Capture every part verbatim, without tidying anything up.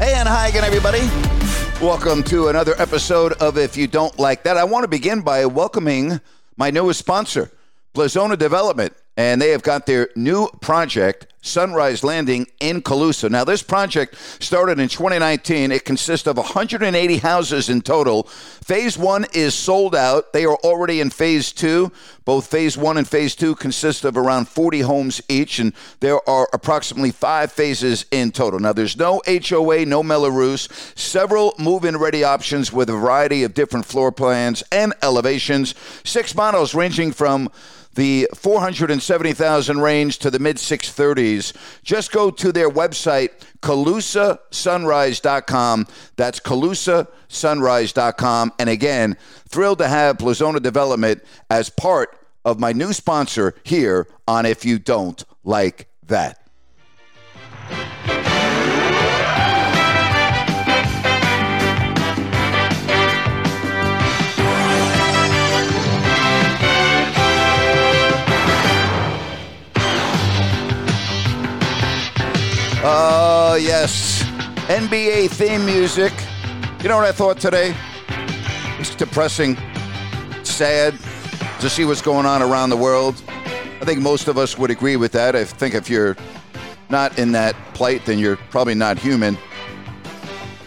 Hey, and hi again, everybody. Welcome to another episode of If You Don't Like That. I want to begin by welcoming my newest sponsor, Plazona Development, and they have got their new project, Sunrise Landing in Calusa. Now, this project started in twenty nineteen. It consists of one hundred eighty houses in total. Phase one is sold out. They are already in phase two. Both phase one and phase two consist of around forty homes each, and there are approximately five phases in total. Now, there's no H O A, no Melrose, several move-in ready options with a variety of different floor plans and elevations, six models ranging from the four hundred seventy thousand range to the mid six thirties. Just go to their website, Calusa Sunrise dot com. That's Calusa Sunrise dot com. And again, thrilled to have Plazona Development as part of my new sponsor here on If You Don't Like That. Oh, uh, yes. N B A theme music. You know what I thought today? It's depressing, sad to see what's going on around the world. I think most of us would agree with that. I think if you're not in that plight, then you're probably not human.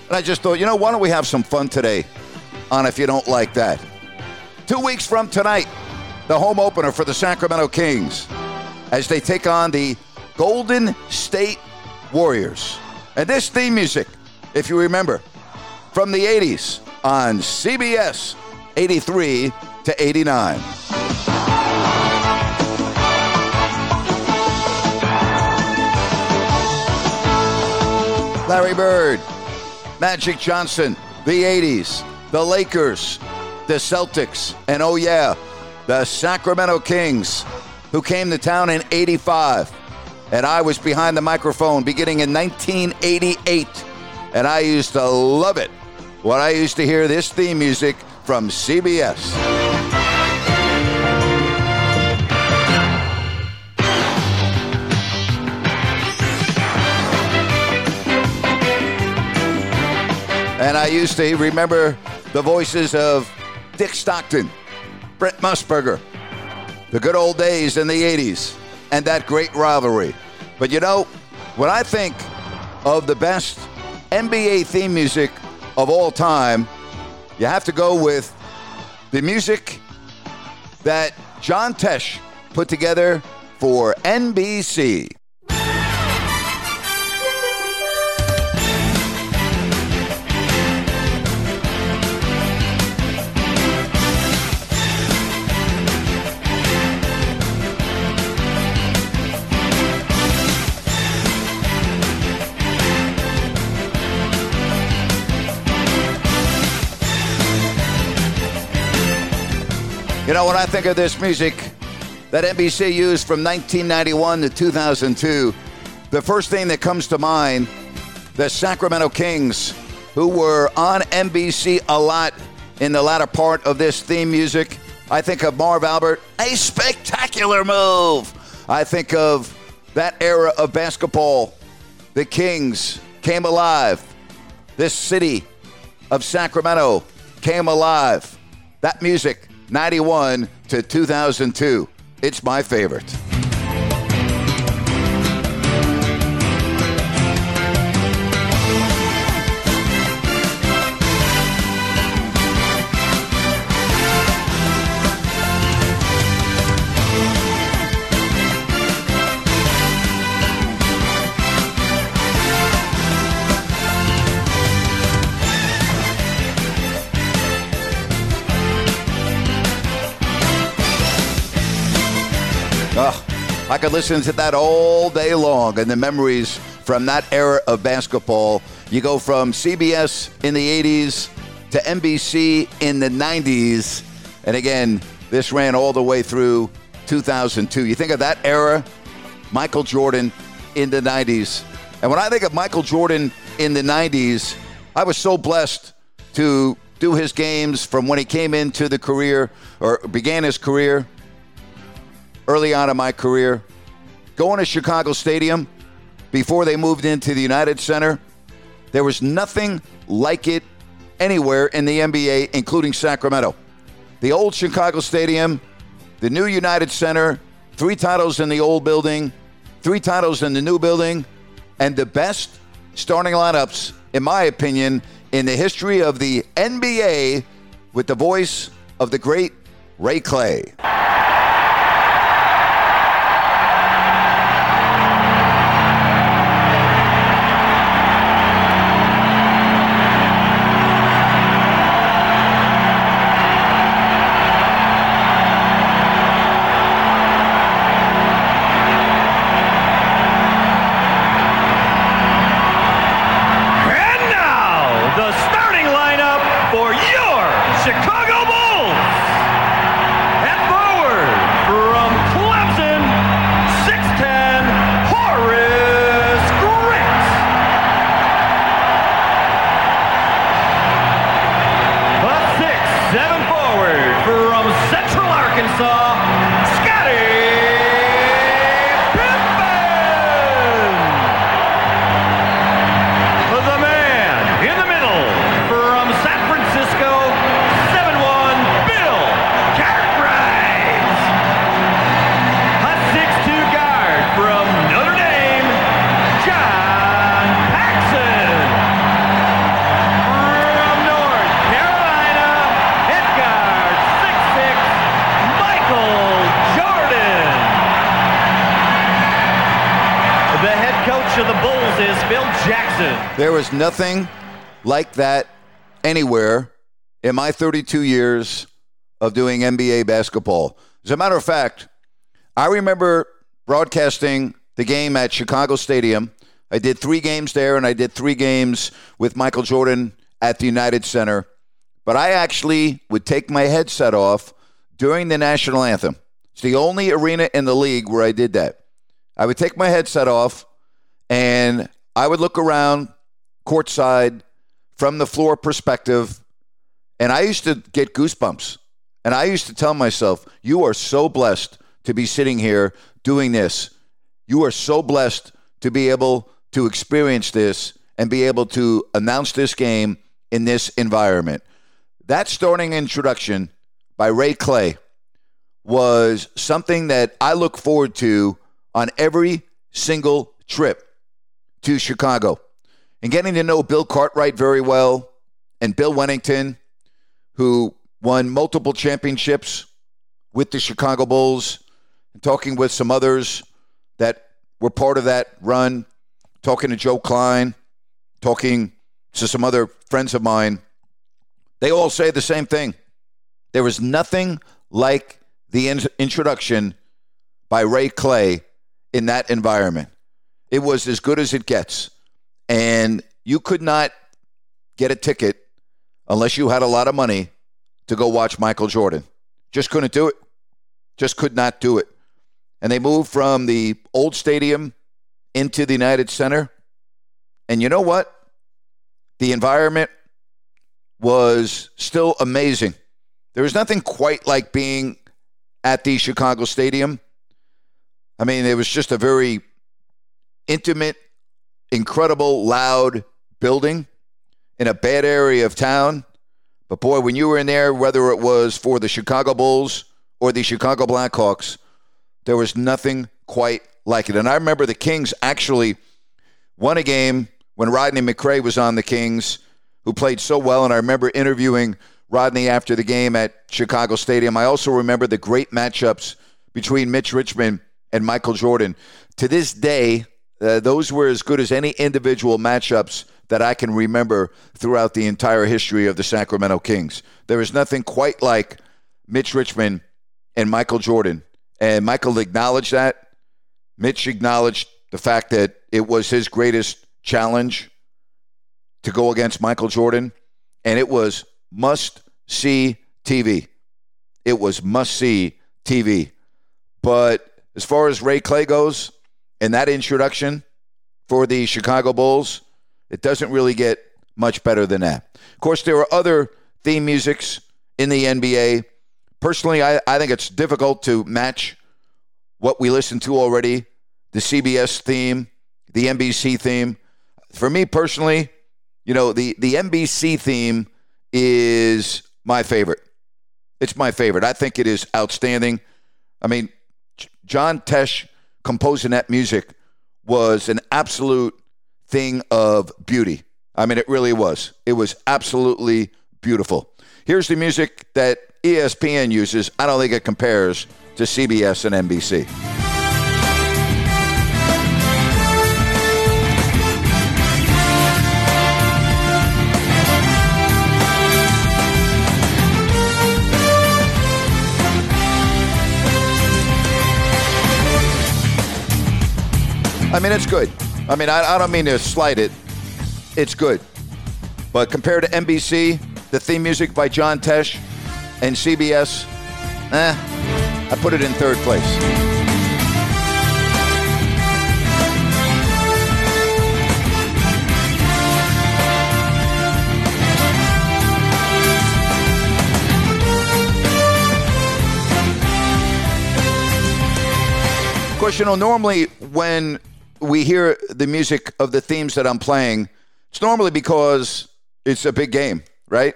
And I just thought, you know, why don't we have some fun today on If You Don't Like That? Two weeks from tonight, the home opener for the Sacramento Kings as they take on the Golden State Warriors. And this theme music, if you remember, from the eighties on C B S, eighty-three to eighty-nine. Larry Bird, Magic Johnson, the eighties, the Lakers, the Celtics, and oh yeah, the Sacramento Kings, who came to town in eighty-five. And I was behind the microphone beginning in nineteen eighty-eight. And I used to love it when I used to hear this theme music from C B S. And I used to remember the voices of Dick Stockton, Brent Musburger, the good old days in the eighties. And that great rivalry. But you know, when I think of the best N B A theme music of all time, you have to go with the music that John Tesh put together for N B C. You know, when I think of this music that N B C used from nineteen ninety-one to two thousand two, the first thing that comes to mind, the Sacramento Kings, who were on N B C a lot in the latter part of this theme music. I think of Marv Albert, a spectacular move. I think of that era of basketball. The Kings came alive. This city of Sacramento came alive. That music, ninety-one to two thousand two. It's my favorite. Oh, I could listen to that all day long, and the memories from that era of basketball. You go from C B S in the eighties to N B C in the nineties, and again, this ran all the way through two thousand two. You think of that era, Michael Jordan in the nineties. And when I think of Michael Jordan in the nineties, I was so blessed to do his games from when he came into the career, or began his career, early on in my career, going to Chicago Stadium before they moved into the United Center. There was nothing like it anywhere in the N B A, including Sacramento. The old Chicago Stadium, the new United Center, three titles in the old building, three titles in the new building, and the best starting lineups, in my opinion, in the history of the N B A, with the voice of the great Ray Clay. There was nothing like that anywhere in my thirty-two years of doing N B A basketball. As a matter of fact, I remember broadcasting the game at Chicago Stadium. I did three games there, and I did three games with Michael Jordan at the United Center. But I actually would take my headset off during the national anthem. It's the only arena in the league where I did that. I would take my headset off, and I would look around courtside from the floor perspective, and I used to get goosebumps. And I used to tell myself, you are so blessed to be sitting here doing this. You are so blessed to be able to experience this and be able to announce this game in this environment. That starting introduction by Ray Clay was something that I look forward to on every single trip to Chicago. And getting to know Bill Cartwright very well, and Bill Wennington, who won multiple championships with the Chicago Bulls, and talking with some others that were part of that run, talking to Joe Klein, talking to some other friends of mine, they all say the same thing. There was nothing like the in- introduction by Ray Clay in that environment. It was as good as it gets. And you could not get a ticket unless you had a lot of money to go watch Michael Jordan. Just couldn't do it. Just could not do it. And they moved from the old stadium into the United Center. And you know what? The environment was still amazing. There was nothing quite like being at the Chicago Stadium. I mean, it was just a very intimate, incredible, loud building in a bad area of town. But boy, when you were in there, whether it was for the Chicago Bulls or the Chicago Blackhawks, there was nothing quite like it. And I remember the Kings actually won a game when Rodney McCray was on the Kings, who played so well. And I remember interviewing Rodney after the game at Chicago Stadium. I also remember the great matchups between Mitch Richmond and Michael Jordan. To this day, uh, those were as good as any individual matchups that I can remember throughout the entire history of the Sacramento Kings. There is nothing quite like Mitch Richmond and Michael Jordan. And Michael acknowledged that. Mitch acknowledged the fact that it was his greatest challenge to go against Michael Jordan, and it was must-see T V. It was must-see T V. But as far as Ray Clay goes, and that introduction for the Chicago Bulls, it doesn't really get much better than that. Of course, there are other theme musics in the N B A. Personally, I, I think it's difficult to match what we listen to already, the C B S theme, the N B C theme. For me personally, you know, the, the N B C theme is my favorite. It's my favorite. I think it is outstanding. I mean, John Tesh composing that music was an absolute thing of beauty. I mean, it really was. It was absolutely beautiful. Here's the music that E S P N uses. I don't think it compares to C B S and N B C. I mean, it's good. I mean, I, I don't mean to slight it. It's good. But compared to N B C, the theme music by John Tesh, and C B S, eh, I put it in third place. Of course, you know, normally when we hear the music of the themes that I'm playing, it's normally because it's a big game, right?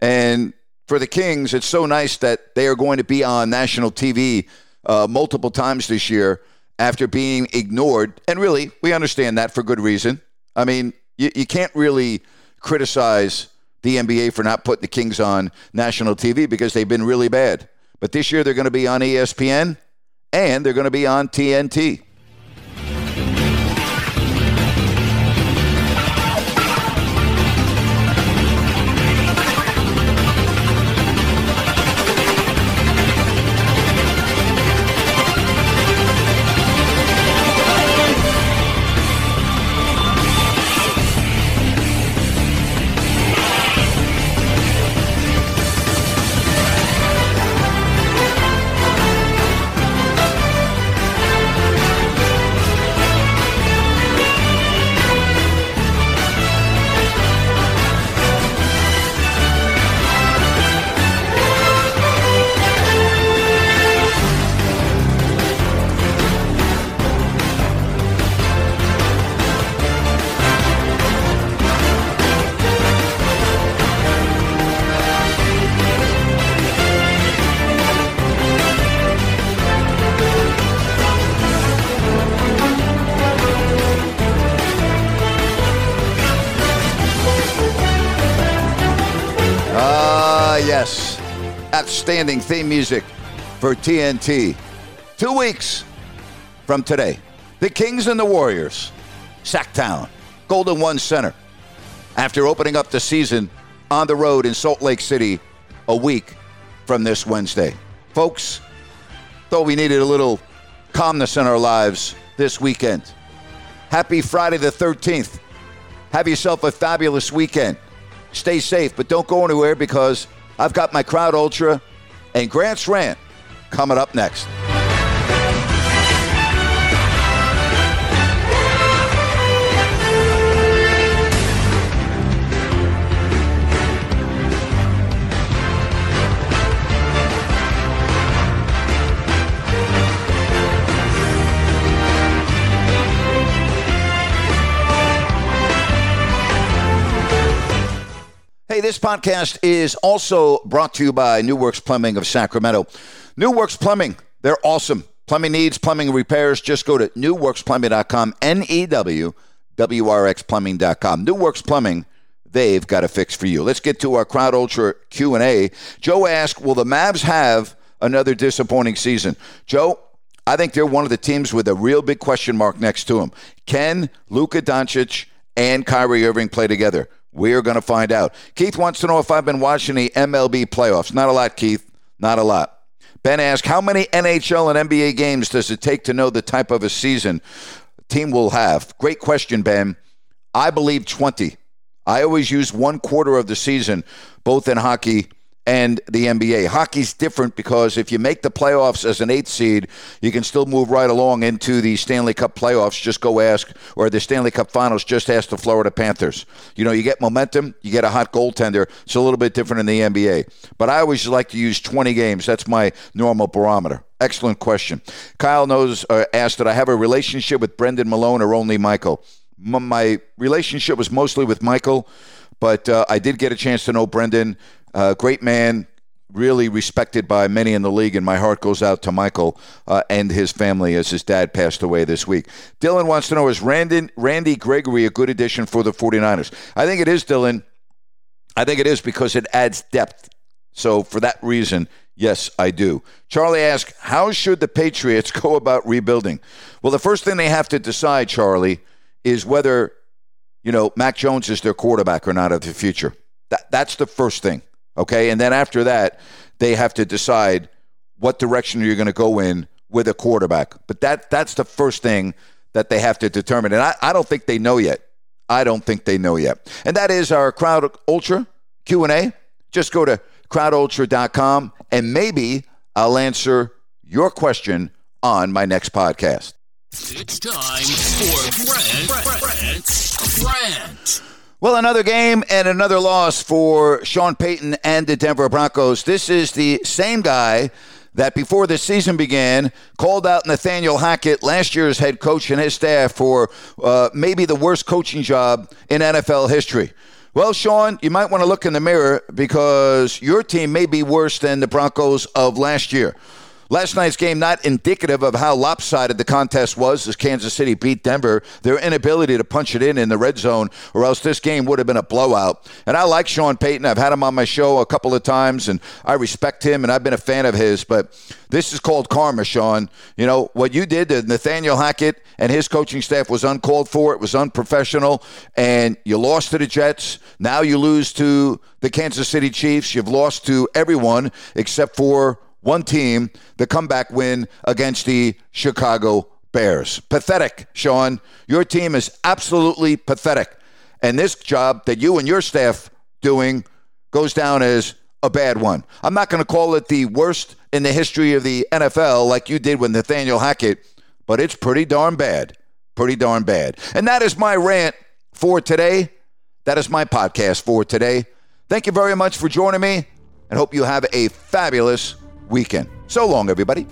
And for the Kings, it's so nice that they are going to be on national T V uh, multiple times this year after being ignored. And really, we understand that for good reason. I mean, you, you can't really criticize the N B A for not putting the Kings on national T V because they've been really bad. But this year, they're going to be on E S P N and they're going to be on T N T. Yes, outstanding theme music for T N T. Two weeks from today, the Kings and the Warriors, Sacktown, Golden One Center, after opening up the season on the road in Salt Lake City a week from this Wednesday. Folks, though we needed a little calmness in our lives this weekend, happy Friday the thirteenth. Have yourself a fabulous weekend. Stay safe, but don't go anywhere because I've got my Crowd Ultra and Grant's Rant coming up next. Hey, this podcast is also brought to you by New Works Plumbing of Sacramento. New Works Plumbing, they're awesome. Plumbing needs, plumbing repairs, just go to new works plumbing dot com, N E W W R X plumbing dot com. New Works Plumbing, they've got a fix for you. Let's get to our Crowd Ultra Q and A. Joe asked, will the Mavs have another disappointing season? Joe, I think they're one of the teams with a real big question mark next to them. Can Luka Doncic and Kyrie Irving play together? We're going to find out. Keith wants to know if I've been watching the M L B playoffs. Not a lot, Keith. Not a lot. Ben asked, how many N H L and N B A games does it take to know the type of a season a team will have? Great question, Ben. I believe twenty. I always use one quarter of the season, both in hockey and the N B A. Hockey's different because if you make the playoffs as an eighth seed, you can still move right along into the Stanley Cup playoffs. Just go ask, or the Stanley Cup finals, just ask the Florida Panthers. You know, you get momentum, you get a hot goaltender. It's a little bit different in the N B A. But I always like to use twenty games. That's my normal barometer. Excellent question. Kyle knows uh, asked that I have a relationship with Brendan Malone or only Michael. M- my relationship was mostly with Michael, but uh, I did get a chance to know Brendan. Uh, great man, really respected by many in the league, and my heart goes out to Michael uh, and his family as his dad passed away this week. Dylan wants to know, is Randy, Randy Gregory a good addition for the 49ers? I think it is, Dylan. I think it is because it adds depth. So for that reason, yes, I do. Charlie asks, how should the Patriots go about rebuilding? Well, the first thing they have to decide, Charlie, is whether, you know, Mac Jones is their quarterback or not of the future. That, that's the first thing. Okay, and then after that, they have to decide what direction you're going to go in with a quarterback. But that that's the first thing that they have to determine. And I, I don't think they know yet. I don't think they know yet. And that is our Crowd Ultra Q and A. Just go to crowd ultra dot com, and maybe I'll answer your question on my next podcast. It's time for Brent's Rant. Well, another game and another loss for Sean Payton and the Denver Broncos. This is the same guy that before the season began called out Nathaniel Hackett, last year's head coach, and his staff for uh, maybe the worst coaching job in N F L history. Well, Sean, you might want to look in the mirror because your team may be worse than the Broncos of last year. Last night's game not indicative of how lopsided the contest was as Kansas City beat Denver. Their inability to punch it in in the red zone, or else this game would have been a blowout. And I like Sean Payton. I've had him on my show a couple of times, and I respect him, and I've been a fan of his. But this is called karma, Sean. You know, what you did to Nathaniel Hackett and his coaching staff was uncalled for. It was unprofessional, and you lost to the Jets. Now you lose to the Kansas City Chiefs. You've lost to everyone except for one team, the comeback win against the Chicago Bears. Pathetic, Sean. Your team is absolutely pathetic. And this job that you and your staff doing goes down as a bad one. I'm not going to call it the worst in the history of the N F L like you did with Nathaniel Hackett, but it's pretty darn bad. Pretty darn bad. And that is my rant for today. That is my podcast for today. Thank you very much for joining me, and hope you have a fabulous weekend. So long, everybody.